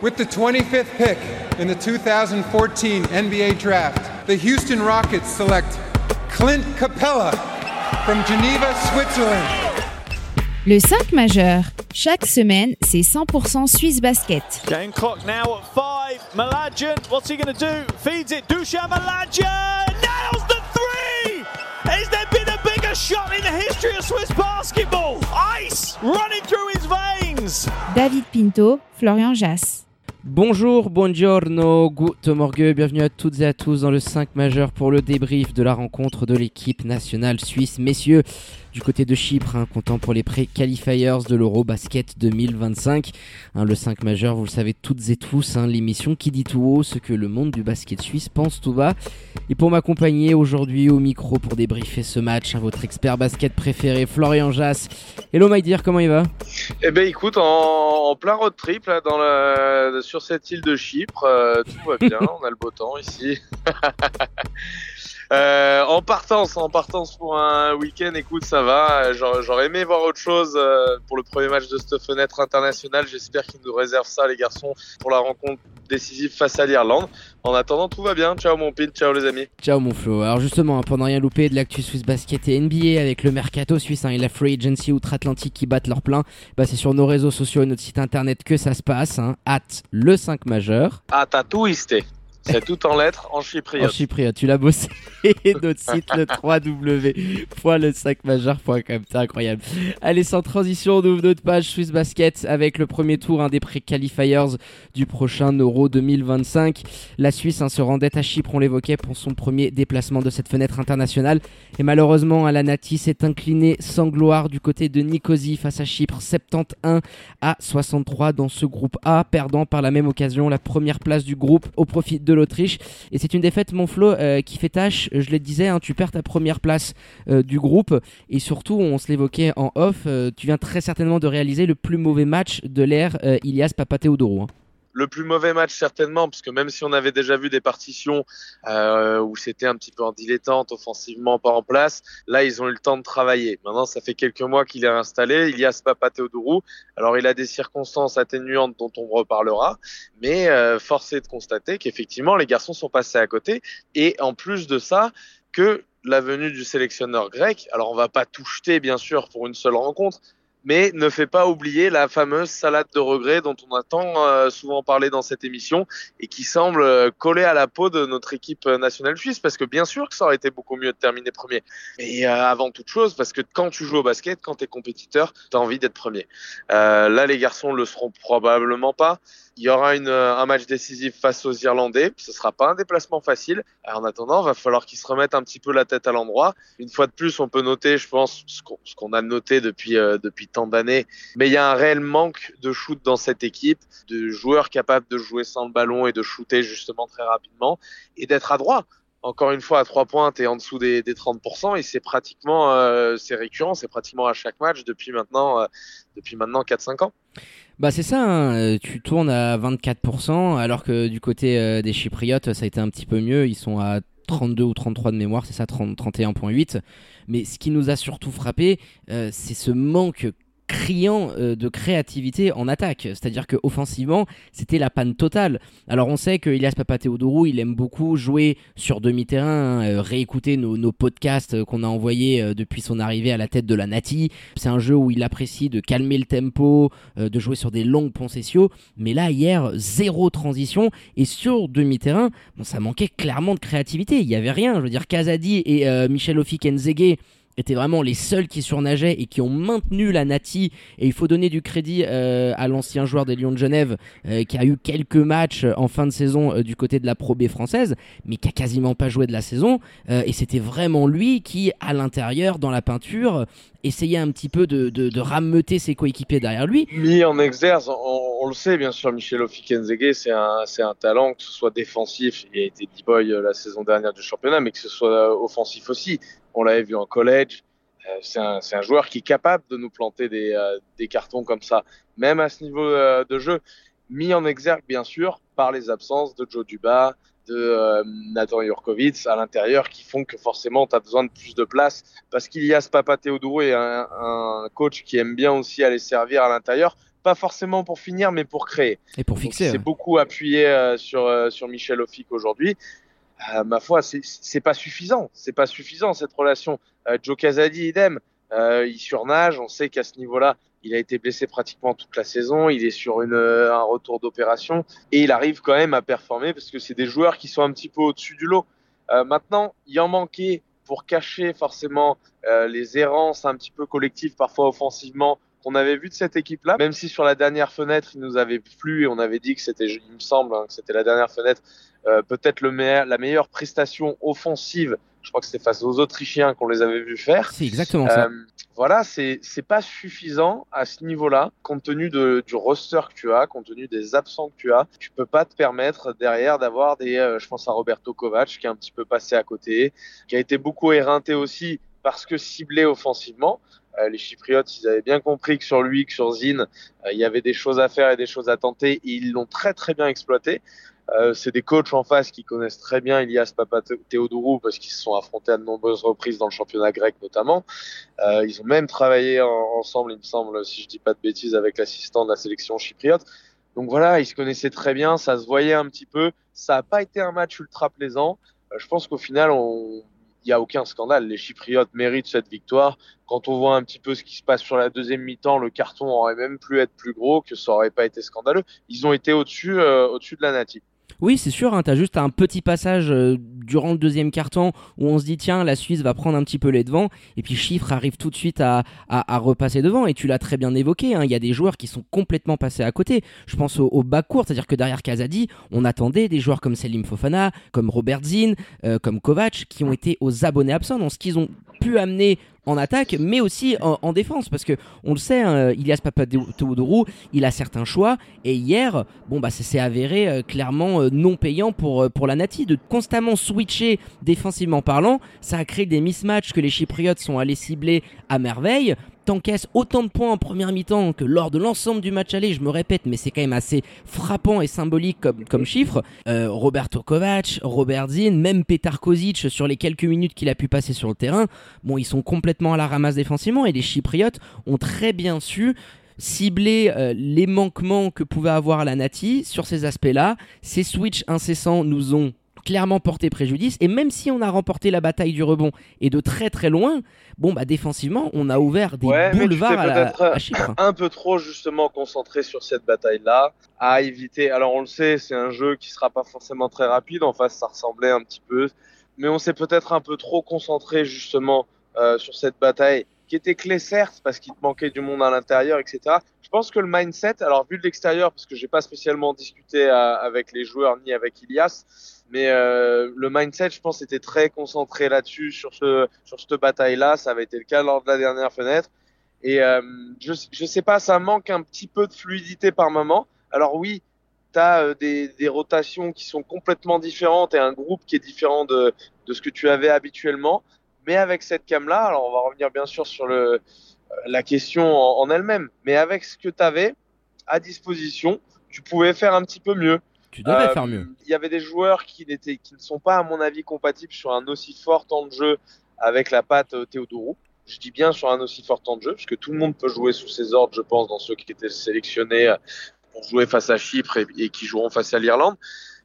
With the 25th pick in the 2014 NBA Draft, the Houston Rockets select Clint Capela from Geneva, Switzerland. Le 5 majeur. Chaque semaine, c'est 100% Swiss basket. Game clock now at 5. Mladjan, what's he going to do? Feeds it. Dušan Mladjan nails the three! Has there been a bigger shot in the history of Swiss basketball? Ice running through his veins. David Pinto, Florian Jass. Bonjour, buongiorno, guten morgue, bienvenue à toutes et à tous dans le 5 majeur pour le débrief de la rencontre de l'équipe nationale suisse. Messieurs, du côté de Chypre, comptant pour les pré-qualifiers de l'Eurobasket 2025. Le 5 majeur, vous le savez toutes et tous, l'émission qui dit tout haut ce que le monde du basket suisse pense tout bas. Et pour m'accompagner aujourd'hui au micro pour débriefer ce match, votre expert basket préféré, Florian Jass. Hello my dear, comment il va ? Eh ben écoute, en plein road trip là, sur cette île de Chypre, tout va bien, on a le beau temps ici. En partance pour un week-end, écoute, ça va. J'aurais aimé voir autre chose pour le premier match de cette fenêtre internationale. J'espère qu'ils nous réservent ça, les garçons, pour la rencontre décisive face à l'Irlande. En attendant, tout va bien. Ciao mon Pete, ciao les amis. Ciao mon Flo. Alors justement, pour ne rien louper de l'actu Swiss Basket et NBA avec le mercato suisse et la Free Agency outre-Atlantique qui battent leur plein, c'est sur nos réseaux sociaux et notre site internet que ça se passe. Le 5 majeur. C'est tout en lettres, en chypriote. En chypriote, tu l'as bossé. Notre site, le www.le5majeur.com, c'est incroyable. Allez, sans transition, on ouvre notre page Swiss Basket avec le premier tour des pré-qualifiers du prochain Euro 2025. La Suisse se rendait à Chypre, on l'évoquait, pour son premier déplacement de cette fenêtre internationale. Et malheureusement, la Nati s'est inclinée sans gloire du côté de Nicosie face à Chypre, 71 à 63 dans ce groupe A, perdant par la même occasion la première place du groupe au profit de l'Autriche, et c'est une défaite mon Flo qui fait tâche, je le disais, tu perds ta première place du groupe et surtout, on se l'évoquait en off, tu viens très certainement de réaliser le plus mauvais match de l'ère Ilias Papatheodorou. Le plus mauvais match certainement, parce que même si on avait déjà vu des partitions où c'était un petit peu en dilettante, offensivement pas en place, là ils ont eu le temps de travailler. Maintenant ça fait quelques mois qu'il est installé, Ilias Papatheodorou. Alors il a des circonstances atténuantes dont on reparlera, mais force est de constater qu'effectivement les garçons sont passés à côté, et en plus de ça, que la venue du sélectionneur grec, alors on va pas tout jeter bien sûr pour une seule rencontre, mais ne fait pas oublier la fameuse salade de regrets dont on attend souvent parler dans cette émission et qui semble coller à la peau de notre équipe nationale suisse, parce que bien sûr que ça aurait été beaucoup mieux de terminer premier. Mais avant toute chose, parce que quand tu joues au basket, quand t'es compétiteur, t'as envie d'être premier. Là, les garçons le seront probablement pas. Il y aura un match décisif face aux Irlandais. Ce sera pas un déplacement facile. En attendant, il va falloir qu'ils se remettent un petit peu la tête à l'endroit. Une fois de plus, on peut noter, je pense, ce qu'on a noté depuis tant d'années. Mais il y a un réel manque de shoot dans cette équipe, de joueurs capables de jouer sans le ballon et de shooter justement très rapidement et d'être adroit. Encore une fois, à 3 points, t'es en dessous des 30%, et c'est pratiquement, c'est récurrent, c'est pratiquement à chaque match depuis maintenant 4-5 ans. Bah c'est ça, tu tournes à 24%, alors que du côté des Chypriotes, ça a été un petit peu mieux, ils sont à 32 ou 33 de mémoire, c'est ça, 31.8. Mais ce qui nous a surtout frappé, c'est ce manque criant de créativité en attaque, c'est-à-dire que offensivement c'était la panne totale. Alors on sait que Ilias Papatheodorou, il aime beaucoup jouer sur demi-terrain, réécouter nos podcasts qu'on a envoyés depuis son arrivée à la tête de la Nati. C'est un jeu où il apprécie de calmer le tempo, de jouer sur des longues possessions, mais là hier, zéro transition, et sur demi-terrain, ça manquait clairement de créativité, il n'y avait rien. Je veux dire, Kazadi et Michel Offik N'Zeghe étaient vraiment les seuls qui surnageaient et qui ont maintenu la Nati. Et il faut donner du crédit à l'ancien joueur des Lions de Genève qui a eu quelques matchs en fin de saison du côté de la Pro B française, mais qui a quasiment pas joué de la saison. Et c'était vraiment lui qui, à l'intérieur, dans la peinture, essayait un petit peu de rameuter ses coéquipiers derrière lui. Mis en exergue, on le sait bien sûr, Michel Offik N'Zeghe, c'est un talent, que ce soit défensif, il a été D-boy la saison dernière du championnat, mais que ce soit offensif aussi. On l'avait vu en collège, c'est un joueur qui est capable de nous planter des cartons comme ça, même à ce niveau de jeu. Mis en exergue, bien sûr, par les absences de Joe Duba, de Nathan Jurkovic à l'intérieur, qui font que forcément tu as besoin de plus de place, parce qu'Ilias Papatheodorou est un coach qui aime bien aussi aller servir à l'intérieur, pas forcément pour finir, mais pour créer. Et pour fixer. Donc, c'est beaucoup appuyé sur Michel Offik aujourd'hui. Ma foi, c'est pas suffisant. C'est pas suffisant, cette relation. Joe Kazadi, idem. Il surnage. On sait qu'à ce niveau-là, il a été blessé pratiquement toute la saison. Il est sur un retour d'opération et il arrive quand même à performer parce que c'est des joueurs qui sont un petit peu au-dessus du lot. Maintenant, il en manquait pour cacher forcément les errances un petit peu collectives, parfois offensivement, qu'on avait vu de cette équipe-là. Même si sur la dernière fenêtre, il nous avait plu et on avait dit que c'était, il me semble, que c'était la dernière fenêtre, peut-être la meilleure prestation offensive. Je crois que c'était face aux Autrichiens qu'on les avait vus faire. C'est exactement ça. Voilà, c'est pas suffisant à ce niveau-là, compte tenu du roster que tu as, compte tenu des absents que tu as. Tu peux pas te permettre derrière d'avoir je pense à Roberto Kovacs qui est un petit peu passé à côté, qui a été beaucoup éreinté aussi parce que ciblé offensivement. Les Chypriotes, ils avaient bien compris que sur lui, que sur Zin, il y avait des choses à faire et des choses à tenter. Et ils l'ont très très bien exploité. C'est des coachs en face qui connaissent très bien Ilias Papatheodorou parce qu'ils se sont affrontés à de nombreuses reprises dans le championnat grec notamment. Ils ont même travaillé ensemble, il me semble, si je dis pas de bêtises, avec l'assistant de la sélection chypriote. Donc voilà, ils se connaissaient très bien, ça se voyait un petit peu. Ça n'a pas été un match ultra plaisant. Je pense qu'au final, il n'y a aucun scandale. Les Chypriotes méritent cette victoire. Quand on voit un petit peu ce qui se passe sur la deuxième mi-temps, le carton aurait même pu être plus gros, que ça n'aurait pas été scandaleux. Ils ont été au-dessus de la Nati. Oui, c'est sûr, t'as juste un petit passage durant le deuxième quart-temps où on se dit tiens, la Suisse va prendre un petit peu les devants et puis Chypre arrive tout de suite à repasser devant et tu l'as très bien évoqué, il y a des joueurs qui sont complètement passés à côté. Je pense au bas court, c'est-à-dire que derrière Kazadi, on attendait des joueurs comme Selim Fofana, comme Robert Zin, comme Kovacs qui ont été aux abonnés absents dans ce qu'ils ont pu amener en attaque, mais aussi en défense, parce que on le sait, Ilias Papatheodorou, il a certains choix, et hier, ça s'est avéré clairement non payant pour la Nati, de constamment switcher défensivement parlant, ça a créé des mismatchs que les Chypriotes sont allés cibler à merveille. Encaisse autant de points en première mi-temps que lors de l'ensemble du match aller, je me répète, mais c'est quand même assez frappant et symbolique comme chiffre. Roberto Kovacs, Robert Zin, même Petar Kozic, sur les quelques minutes qu'il a pu passer sur le terrain, ils sont complètement à la ramasse défensivement et les Chypriotes ont très bien su cibler les manquements que pouvait avoir la Nati sur ces aspects-là. Ces switchs incessants nous ont clairement porté préjudice, et même si on a remporté la bataille du rebond et de très très loin, défensivement on a ouvert des boulevards à Chypre. Un peu trop justement concentré sur cette bataille là à éviter. Alors on le sait, c'est un jeu qui sera pas forcément très rapide, en face ça ressemblait un petit peu, mais on s'est peut-être un peu trop concentré justement sur cette bataille qui était clé certes parce qu'il te manquait du monde à l'intérieur, etc. Je pense que le mindset, alors vu de l'extérieur, parce que j'ai pas spécialement discuté avec les joueurs ni avec Ilias, mais le mindset, je pense, était très concentré là-dessus, sur cette bataille-là. Ça avait été le cas lors de la dernière fenêtre. Et je sais pas, ça manque un petit peu de fluidité par moment. Alors oui, t'as des rotations qui sont complètement différentes et un groupe qui est différent de ce que tu avais habituellement. Mais avec cette cam-là, alors on va revenir bien sûr sur la question en elle-même, mais avec ce que tu avais à disposition, tu pouvais faire un petit peu mieux. Tu devais faire mieux. Il y avait des joueurs qui ne sont pas, à mon avis, compatibles sur un aussi fort temps de jeu avec la patte Théodorou. Je dis bien sur un aussi fort temps de jeu, parce que tout le monde peut jouer sous ses ordres, je pense, dans ceux qui étaient sélectionnés pour jouer face à Chypre et qui joueront face à l'Irlande.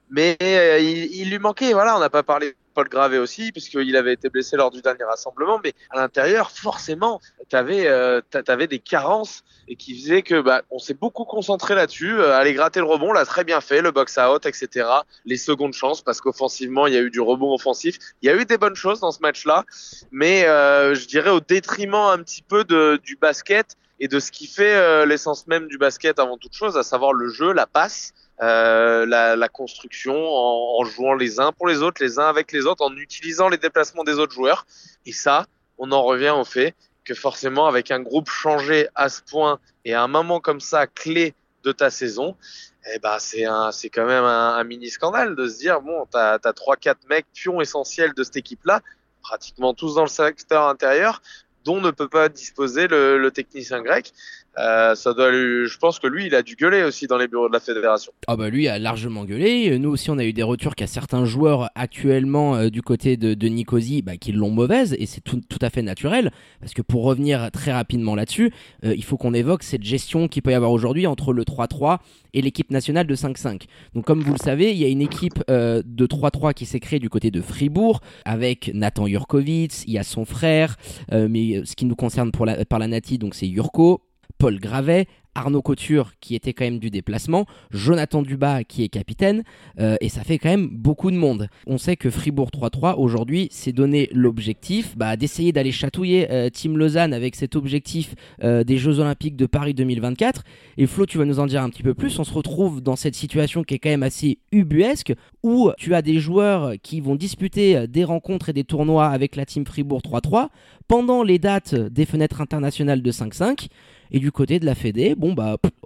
Mais il lui manquait, on n'a pas parlé de Paul Gravel aussi, puisqu'il avait été blessé lors du dernier rassemblement, mais à l'intérieur, forcément, t'avais des carences et qui faisaient que, on s'est beaucoup concentré là-dessus, aller gratter le rebond, l'a très bien fait, le box-out, etc., les secondes chances, parce qu'offensivement, il y a eu du rebond offensif, il y a eu des bonnes choses dans ce match-là, mais je dirais au détriment un petit peu du basket et de ce qui fait l'essence même du basket avant toute chose, à savoir le jeu, la passe, la construction en jouant les uns pour les autres, les uns avec les autres, en utilisant les déplacements des autres joueurs. Et ça, on en revient au fait que forcément, avec un groupe changé à ce point et à un moment comme ça, clé de ta saison, c'est quand même un mini scandale de se dire, t'as 3-4 mecs pions essentiels de cette équipe-là, pratiquement tous dans le secteur intérieur, dont ne peut pas disposer le technicien grec. Ça doit lui... Je pense que lui, il a dû gueuler aussi dans les bureaux de la fédération. Ah bah lui a largement gueulé. Nous aussi, on a eu des retours qu'à certains joueurs actuellement du côté de Nicosie, bah, qui l'ont mauvaise, et c'est tout à fait naturel, parce que pour revenir très rapidement là-dessus, il faut qu'on évoque cette gestion qu'il peut y avoir aujourd'hui entre le 3-3 et l'équipe nationale de 5-5. Donc comme vous le savez, il y a une équipe de 3-3 qui s'est créée du côté de Fribourg avec Nathan Jurkovic, il y a son frère, mais ce qui nous concerne par la Nati, donc c'est Jurko, Paul Gravel, Arnaud Couture qui était quand même du déplacement, Jonathan Duba qui est capitaine, et ça fait quand même beaucoup de monde. On sait que Fribourg 3-3 aujourd'hui s'est donné l'objectif d'essayer d'aller chatouiller Team Lausanne avec cet objectif des Jeux Olympiques de Paris 2024. Et Flo, tu vas nous en dire un petit peu plus. On se retrouve dans cette situation qui est quand même assez ubuesque, où tu as des joueurs qui vont disputer des rencontres et des tournois avec la Team Fribourg 3-3 pendant les dates des fenêtres internationales de 5-5. Et du côté de la Fédé,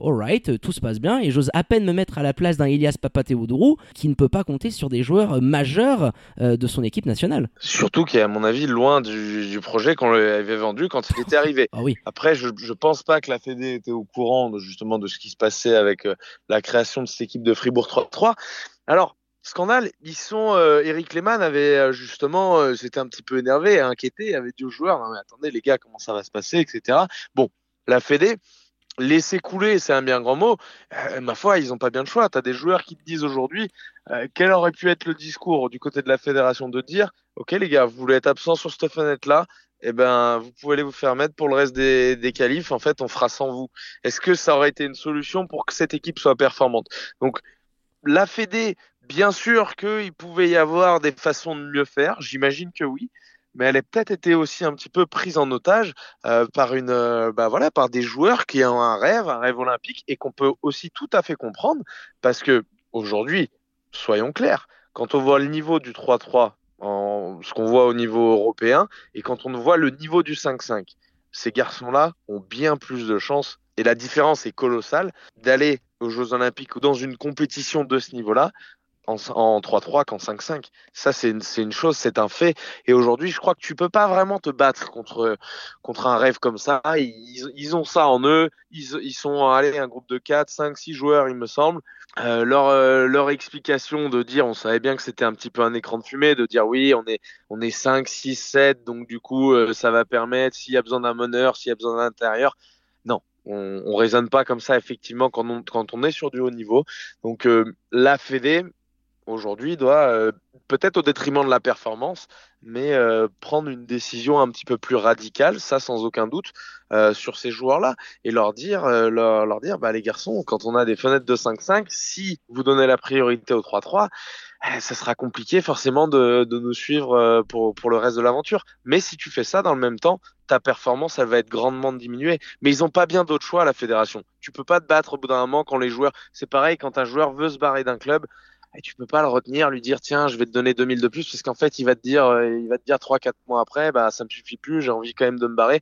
alright, tout se passe bien, et j'ose à peine me mettre à la place d'un Ilias Papatheodorou qui ne peut pas compter sur des joueurs majeurs de son équipe nationale. Surtout qui est à mon avis loin du projet qu'on lui avait vendu quand il était arrivé. Ah oui. Après, je pense pas que la Fédé était au courant justement de ce qui se passait avec la création de cette équipe de Fribourg 3-3. Alors, scandale, Eric Lehmann avait justement, s'était un petit peu énervé, inquiété, avait dit aux joueurs, non mais attendez les gars, comment ça va se passer, etc. Bon. La Fédé, laisser couler, c'est un bien grand mot. Ma foi, ils n'ont pas bien de choix. Tu as des joueurs qui te disent aujourd'hui quel aurait pu être le discours du côté de la fédération de dire « Ok les gars, vous voulez être absents sur cette fenêtre-là, eh ben, vous pouvez aller vous faire mettre pour le reste des qualifs. En fait, on fera sans vous. » Est-ce que ça aurait été une solution pour que cette équipe soit performante ? Donc, la Fédé, bien sûr qu'il pouvait y avoir des façons de mieux faire. J'imagine que oui. Mais elle a peut-être été aussi un petit peu prise en otage par des joueurs qui ont un rêve olympique et qu'on peut aussi tout à fait comprendre parce que aujourd'hui, soyons clairs, quand on voit le niveau du 3-3, ce qu'on voit au niveau européen et quand on voit le niveau du 5-5, ces garçons-là ont bien plus de chances et la différence est colossale d'aller aux Jeux Olympiques ou dans une compétition de ce niveau-là en 3-3 qu'en 5-5. Ça, c'est une chose, c'est un fait. Et aujourd'hui, je crois que tu peux pas vraiment te battre contre un rêve comme ça. Ils ont ça en eux. Ils sont un groupe de 4, 5, 6 joueurs, il me semble. Leur explication de dire, on savait bien que c'était un petit peu un écran de fumée, de dire oui, on est 5, 6, 7, donc du coup, ça va permettre, s'il y a besoin d'un meneur, s'il y a besoin d'un intérieur. Non. On raisonne pas comme ça, effectivement, quand on est sur du haut niveau. Donc, la Fédé, aujourd'hui, doit peut-être au détriment de la performance, mais prendre une décision un petit peu plus radicale, ça sans aucun doute, sur ces joueurs-là, et leur dire, les garçons, quand on a des fenêtres de 5-5, si vous donnez la priorité au 3-3, ça sera compliqué forcément de nous suivre pour le reste de l'aventure. Mais si tu fais ça, dans le même temps, ta performance, elle va être grandement diminuée. Mais ils n'ont pas bien d'autres choix, la fédération. Tu peux pas te battre au bout d'un moment quand les joueurs... C'est pareil, quand un joueur veut se barrer d'un club, et tu peux pas le retenir, lui dire tiens, je vais te donner 2000 de plus, parce qu'en fait, il va te dire 3-4 mois après, ça me suffit plus, j'ai envie quand même de me barrer.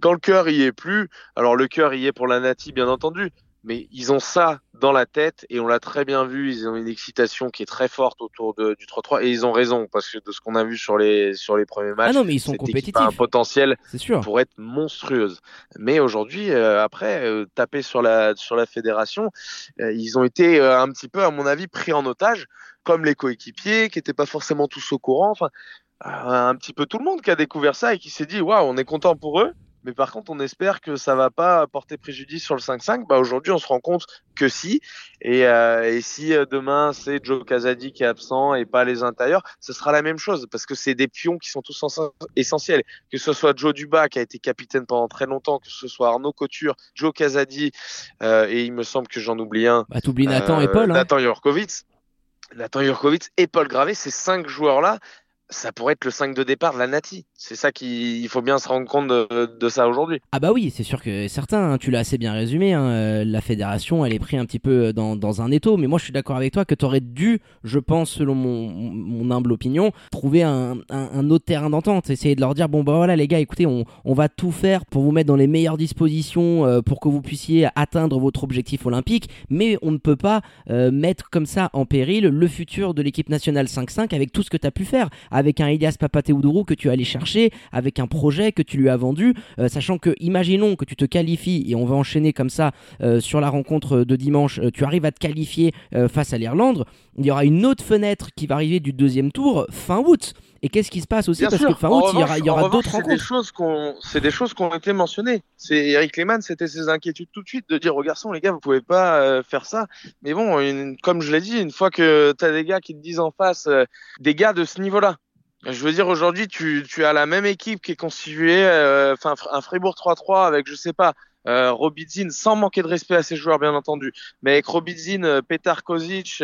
Quand le cœur y est plus, alors le cœur y est pour la Nati, bien entendu, mais ils ont ça dans la tête, et on l'a très bien vu, ils ont une excitation qui est très forte autour du 3-3, et ils ont raison, parce que de ce qu'on a vu sur les premiers matchs, mais ils sont compétitifs. Cette équipe a un potentiel pour être monstrueuse. Mais aujourd'hui, après, taper sur la fédération, ils ont été un petit peu, à mon avis, pris en otage, comme les coéquipiers, qui n'étaient pas forcément tous au courant, un petit peu tout le monde qui a découvert ça, et qui s'est dit, waouh, on est content pour eux, mais par contre, on espère que ça va pas porter préjudice sur le 5-5. Aujourd'hui, on se rend compte que si. Et si demain, c'est Joe Kazadi qui est absent et pas les intérieurs, ce sera la même chose parce que c'est des pions qui sont tous essentiels. Que ce soit Joe Duba qui a été capitaine pendant très longtemps, que ce soit Arnaud Couture, Joe Kazadi, et il me semble que j'en oublie un. T'oublies Nathan et Paul. Nathan Jurkovic et Paul Gravel, ces 5 joueurs-là, ça pourrait être le 5 de départ de la Nati. C'est ça qu'il faut bien se rendre compte de ça aujourd'hui. Ah bah oui, c'est sûr que certain, tu l'as assez bien résumé, la fédération, elle est prise un petit peu dans un étau, mais moi je suis d'accord avec toi que tu aurais dû, je pense, selon mon humble opinion, trouver un autre terrain d'entente, essayer de leur dire, les gars, écoutez, on va tout faire pour vous mettre dans les meilleures dispositions pour que vous puissiez atteindre votre objectif olympique, mais on ne peut pas mettre comme ça en péril le futur de l'équipe nationale 5-5 avec tout ce que tu as pu faire, avec un Ilias Papatheodorou que tu es allé chercher, avec un projet que tu lui as vendu, sachant que, imaginons que tu te qualifies, et on va enchaîner comme ça sur la rencontre de dimanche, tu arrives à te qualifier face à l'Irlande, il y aura une autre fenêtre qui va arriver du deuxième tour fin août. Et qu'est-ce qui se passe aussi? Bien parce sûr. Que fin août, il y aura d'autres rencontres. C'est des choses qui ont été mentionnées. Eric Lehmann, c'était ses inquiétudes tout de suite de dire aux garçons, les gars, vous pouvez pas faire ça. Mais bon, comme je l'ai dit, une fois que tu as des gars qui te disent en face, des gars de ce niveau-là, je veux dire, aujourd'hui, tu as la même équipe qui est constituée, un Fribourg 3-3 avec, je sais pas, Robert Zin, sans manquer de respect à ses joueurs, bien entendu. Mais avec Robert Zin, Petar Kozic,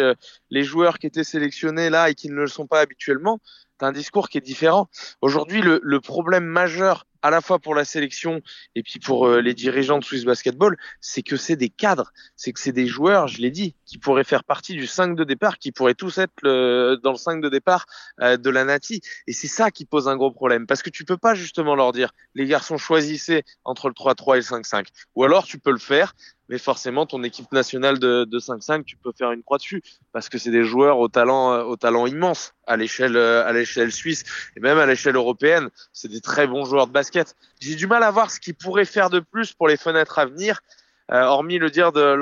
les joueurs qui étaient sélectionnés là et qui ne le sont pas habituellement, t'as un discours qui est différent. Aujourd'hui, le problème majeur, à la fois pour la sélection et puis pour les dirigeants de Swiss Basketball, c'est que c'est des cadres, c'est que c'est des joueurs, je l'ai dit, qui pourraient faire partie du 5 de départ, qui pourraient tous être dans le 5 de départ de la Nati. Et c'est ça qui pose un gros problème, parce que tu peux pas justement leur dire, les garçons, choisissez entre le 3-3 et le 5-5. Ou alors tu peux le faire, mais forcément ton équipe nationale de 5-5, tu peux faire une croix dessus, parce que c'est des joueurs au talent immense à l'échelle suisse et même à l'échelle européenne. C'est des très bons joueurs de basket. J'ai du mal à voir ce qu'ils pourraient faire de plus pour les fenêtres à venir, hormis leur dire de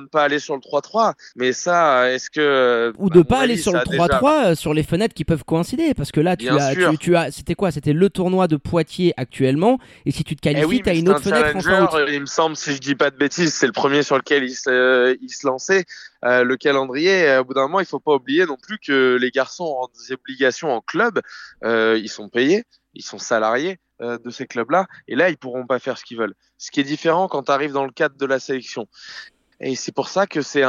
ne pas aller sur le 3-3. Mais ça, est-ce que... Ou de ne pas aller sur le 3-3 déjà... sur les fenêtres qui peuvent coïncider. Parce que là, tu as c'était quoi? C'était le tournoi de Poitiers actuellement. Et si tu te qualifies, tu as une autre fenêtre en fin août. Il me semble, si je dis pas de bêtises, c'est le premier sur lequel il se lançait. Le calendrier, au bout d'un moment, il faut pas oublier non plus que les garçons ont des obligations en club. Ils sont payés, ils sont salariés de ces clubs-là, et là, ils pourront pas faire ce qu'ils veulent. Ce qui est différent quand tu arrives dans le cadre de la sélection. Et c'est pour ça que c'est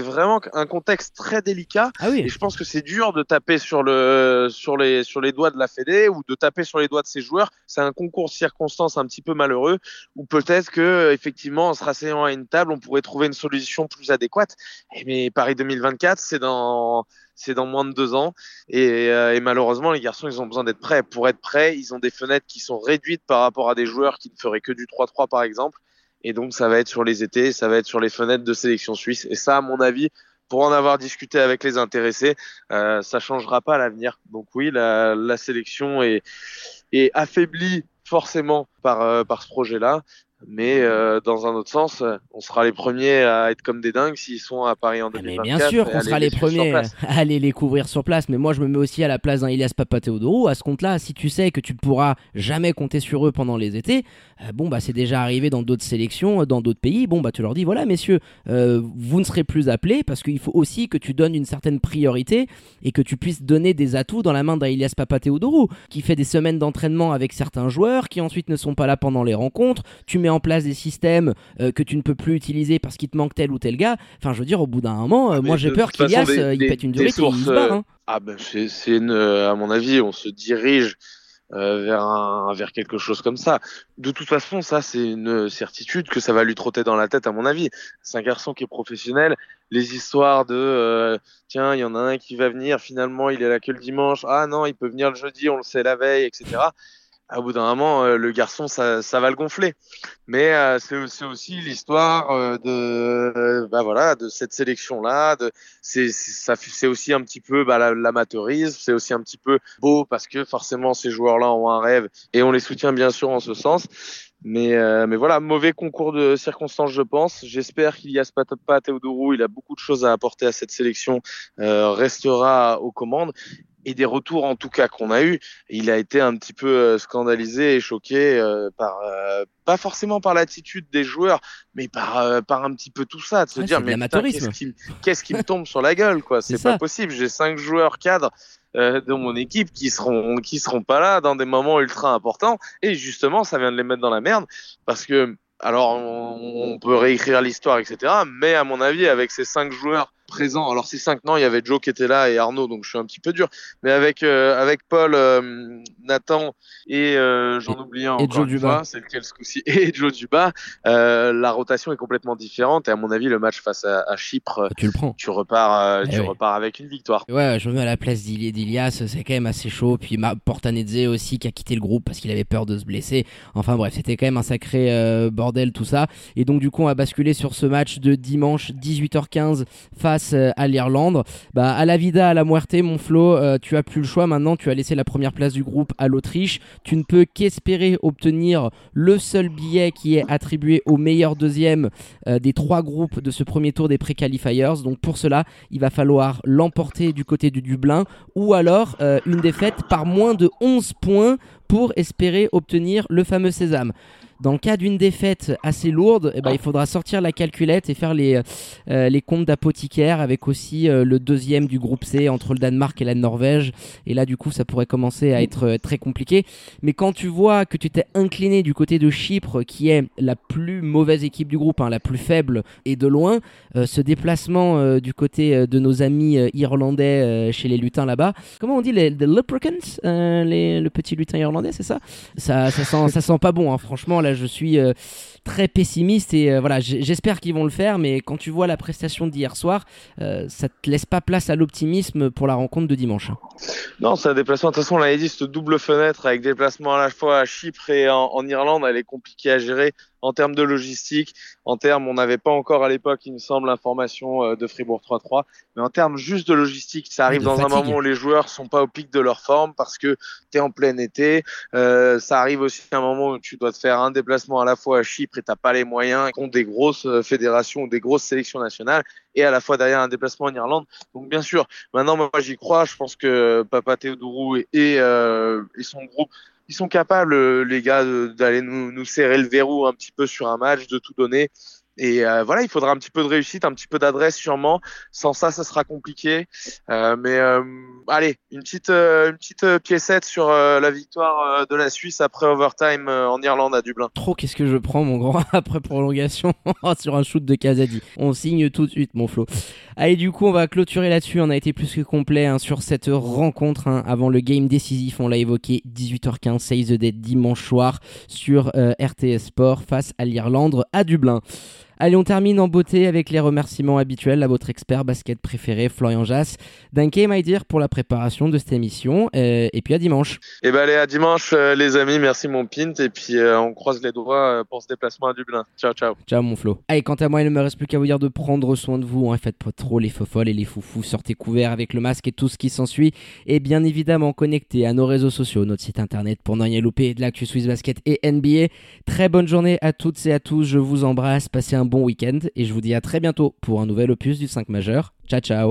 vraiment un contexte très délicat. Ah oui. Et je pense que c'est dur de taper sur les doigts de la Fédé ou de taper sur les doigts de ses joueurs. C'est un concours de circonstances un petit peu malheureux, où peut-être que, effectivement, en se rasseyant à une table, on pourrait trouver une solution plus adéquate. Mais Paris 2024, c'est dans moins de 2 ans. Et malheureusement, les garçons, ils ont besoin d'être prêts. Pour être prêts, ils ont des fenêtres qui sont réduites par rapport à des joueurs qui ne feraient que du 3-3, par exemple. Et donc, ça va être sur les étés, ça va être sur les fenêtres de sélection suisse. Et ça, à mon avis, pour en avoir discuté avec les intéressés, ça changera pas à l'avenir. Donc oui, la sélection est affaiblie forcément par ce projet-là. Mais dans un autre sens, on sera les premiers à être comme des dingues s'ils sont à Paris en 2024. Mais bien sûr qu'on sera les premiers à aller les couvrir sur place. Mais moi, je me mets aussi à la place d'un Ilias Papatheodorou. À ce compte-là, si tu sais que tu pourras jamais compter sur eux pendant les étés, c'est déjà arrivé dans d'autres sélections, dans d'autres pays. Tu leur dis, voilà, messieurs, vous ne serez plus appelés, parce qu'il faut aussi que tu donnes une certaine priorité et que tu puisses donner des atouts dans la main d'un Ilias Papatheodorou, qui fait des semaines d'entraînement avec certains joueurs, qui ensuite ne sont pas là pendant les rencontres. Tu mets en place des systèmes que tu ne peux plus utiliser parce qu'il te manque tel ou tel gars. Enfin, je veux dire, au bout d'un moment, moi j'ai peur qu'Ilias il pète une durite et il se barre. Hein. À mon avis, on se dirige vers quelque chose comme ça. De toute façon, ça, c'est une certitude que ça va lui trotter dans la tête, à mon avis. C'est un garçon qui est professionnel. Les histoires de tiens, il y en a un qui va venir, finalement, il est là que le dimanche. Ah non, il peut venir le jeudi, on le sait la veille, etc. Au bout d'un moment, le garçon, ça va le gonfler. Mais c'est aussi l'histoire de cette sélection-là. C'est aussi un petit peu l'amateurisme. C'est aussi un petit peu beau, parce que forcément, ces joueurs-là ont un rêve et on les soutient bien sûr en ce sens. Mais voilà, mauvais concours de circonstances, je pense. J'espère qu'Ilias Papatheodorou, il a beaucoup de choses à apporter à cette sélection, restera aux commandes. Et des retours, en tout cas, qu'on a eu, il a été un petit peu scandalisé et choqué pas forcément par l'attitude des joueurs, mais par un petit peu tout ça, de se dire, mais putain, qu'est-ce qui me tombe sur la gueule, quoi. C'est pas possible. J'ai 5 joueurs cadres de mon équipe qui seront pas là dans des moments ultra importants. Et justement, ça vient de les mettre dans la merde, parce que, alors, on peut réécrire l'histoire, etc. Mais à mon avis, avec ces 5 joueurs présents, alors ces 5, non, il y avait Joe qui était là et Arnaud, donc je suis un petit peu dur. Mais avec Paul, Nathan et j'en oublie un encore une fois, c'est lequel ce coup-ci, et Joe Duba, la rotation est complètement différente. Et à mon avis, le match face à Chypre, tu le prends, tu repars avec une victoire. Ouais, je me mets à la place d'Ilias, c'est quand même assez chaud. Puis ma Portanese aussi, qui a quitté le groupe parce qu'il avait peur de se blesser. Enfin bref, c'était quand même un sacré bordel tout ça. Et donc du coup, on a basculé sur ce match de dimanche 18h15 face face à l'Irlande. Bah, à la vida, à la muerte, mon Flo, tu as plus le choix maintenant. Tu as laissé la première place du groupe à l'Autriche. Tu ne peux qu'espérer obtenir le seul billet qui est attribué au meilleur deuxième des trois groupes de ce premier tour des pré-qualifiers. Donc pour cela, il va falloir l'emporter du côté de Dublin ou alors une défaite par moins de 11 points pour espérer obtenir le fameux sésame. Dans le cas d'une défaite assez lourde, il faudra sortir la calculette et faire les comptes d'apothicaire avec aussi le deuxième du groupe C entre le Danemark et la Norvège. Et là, du coup, ça pourrait commencer à être très compliqué. Mais quand tu vois que tu t'es incliné du côté de Chypre, qui est la plus mauvaise équipe du groupe, la plus faible et de loin, ce déplacement du côté de nos amis irlandais chez les lutins là-bas. Comment on dit les leprechauns, le petit lutin irlandais, c'est ça ? Ça sent pas bon, hein, franchement. Là, je suis très pessimiste et voilà, j'espère qu'ils vont le faire, mais quand tu vois la prestation d'hier soir, ça te laisse pas place à l'optimisme pour la rencontre de dimanche. Non, c'est un déplacement. De toute façon, là, il existe double fenêtre avec déplacement à la fois à Chypre et en Irlande. Elle est compliquée à gérer en termes de logistique, en termes, on n'avait pas encore à l'époque, il me semble, l'information de Fribourg 3-3, mais en termes juste de logistique, ça arrive dans fatigue. Un moment où les joueurs sont pas au pic de leur forme parce que t'es en plein été, ça arrive aussi à un moment où tu dois te faire un déplacement à la fois à Chypre et t'as pas les moyens contre des grosses fédérations ou des grosses sélections nationales, et à la fois derrière un déplacement en Irlande. Donc bien sûr, maintenant moi j'y crois, je pense que Papatheodorou et son groupe, ils sont capables, les gars, d'aller nous serrer le verrou un petit peu sur un match, de tout donner. Et voilà, il faudra un petit peu de réussite, un petit peu d'adresse sûrement. Sans ça, ça sera compliqué. Mais allez, une petite piécette sur la victoire de la Suisse après overtime en Irlande à Dublin. Trop, qu'est-ce que je prends, mon grand, après prolongation sur un shoot de Kazadi. On signe tout de suite, mon Flo. Allez, du coup, on va clôturer là-dessus. On a été plus que complet sur cette rencontre avant le game décisif. On l'a évoqué, 18h15, Save the Date dimanche soir sur RTS Sport face à l'Irlande à Dublin. Allez, on termine en beauté avec les remerciements habituels à votre expert basket préféré, Florian Jass. Danke, my dear, pour la préparation de cette émission. Et puis à dimanche. Et allez, à dimanche, les amis. Merci, mon Pint. Et puis on croise les doigts pour ce déplacement à Dublin. Ciao, ciao. Ciao, mon Flo. Allez, quant à moi, il ne me reste plus qu'à vous dire de prendre soin de vous. Faites pas trop les fofolles et les foufous. Sortez couverts avec le masque et tout ce qui s'ensuit. Et bien évidemment, connectez à nos réseaux sociaux, notre site internet pour ne rien louper de l'actu Swiss Basket et NBA. Très bonne journée à toutes et à tous. Je vous embrasse. Passez un bon week-end et je vous dis à très bientôt pour un nouvel opus du 5 majeur. Ciao ciao.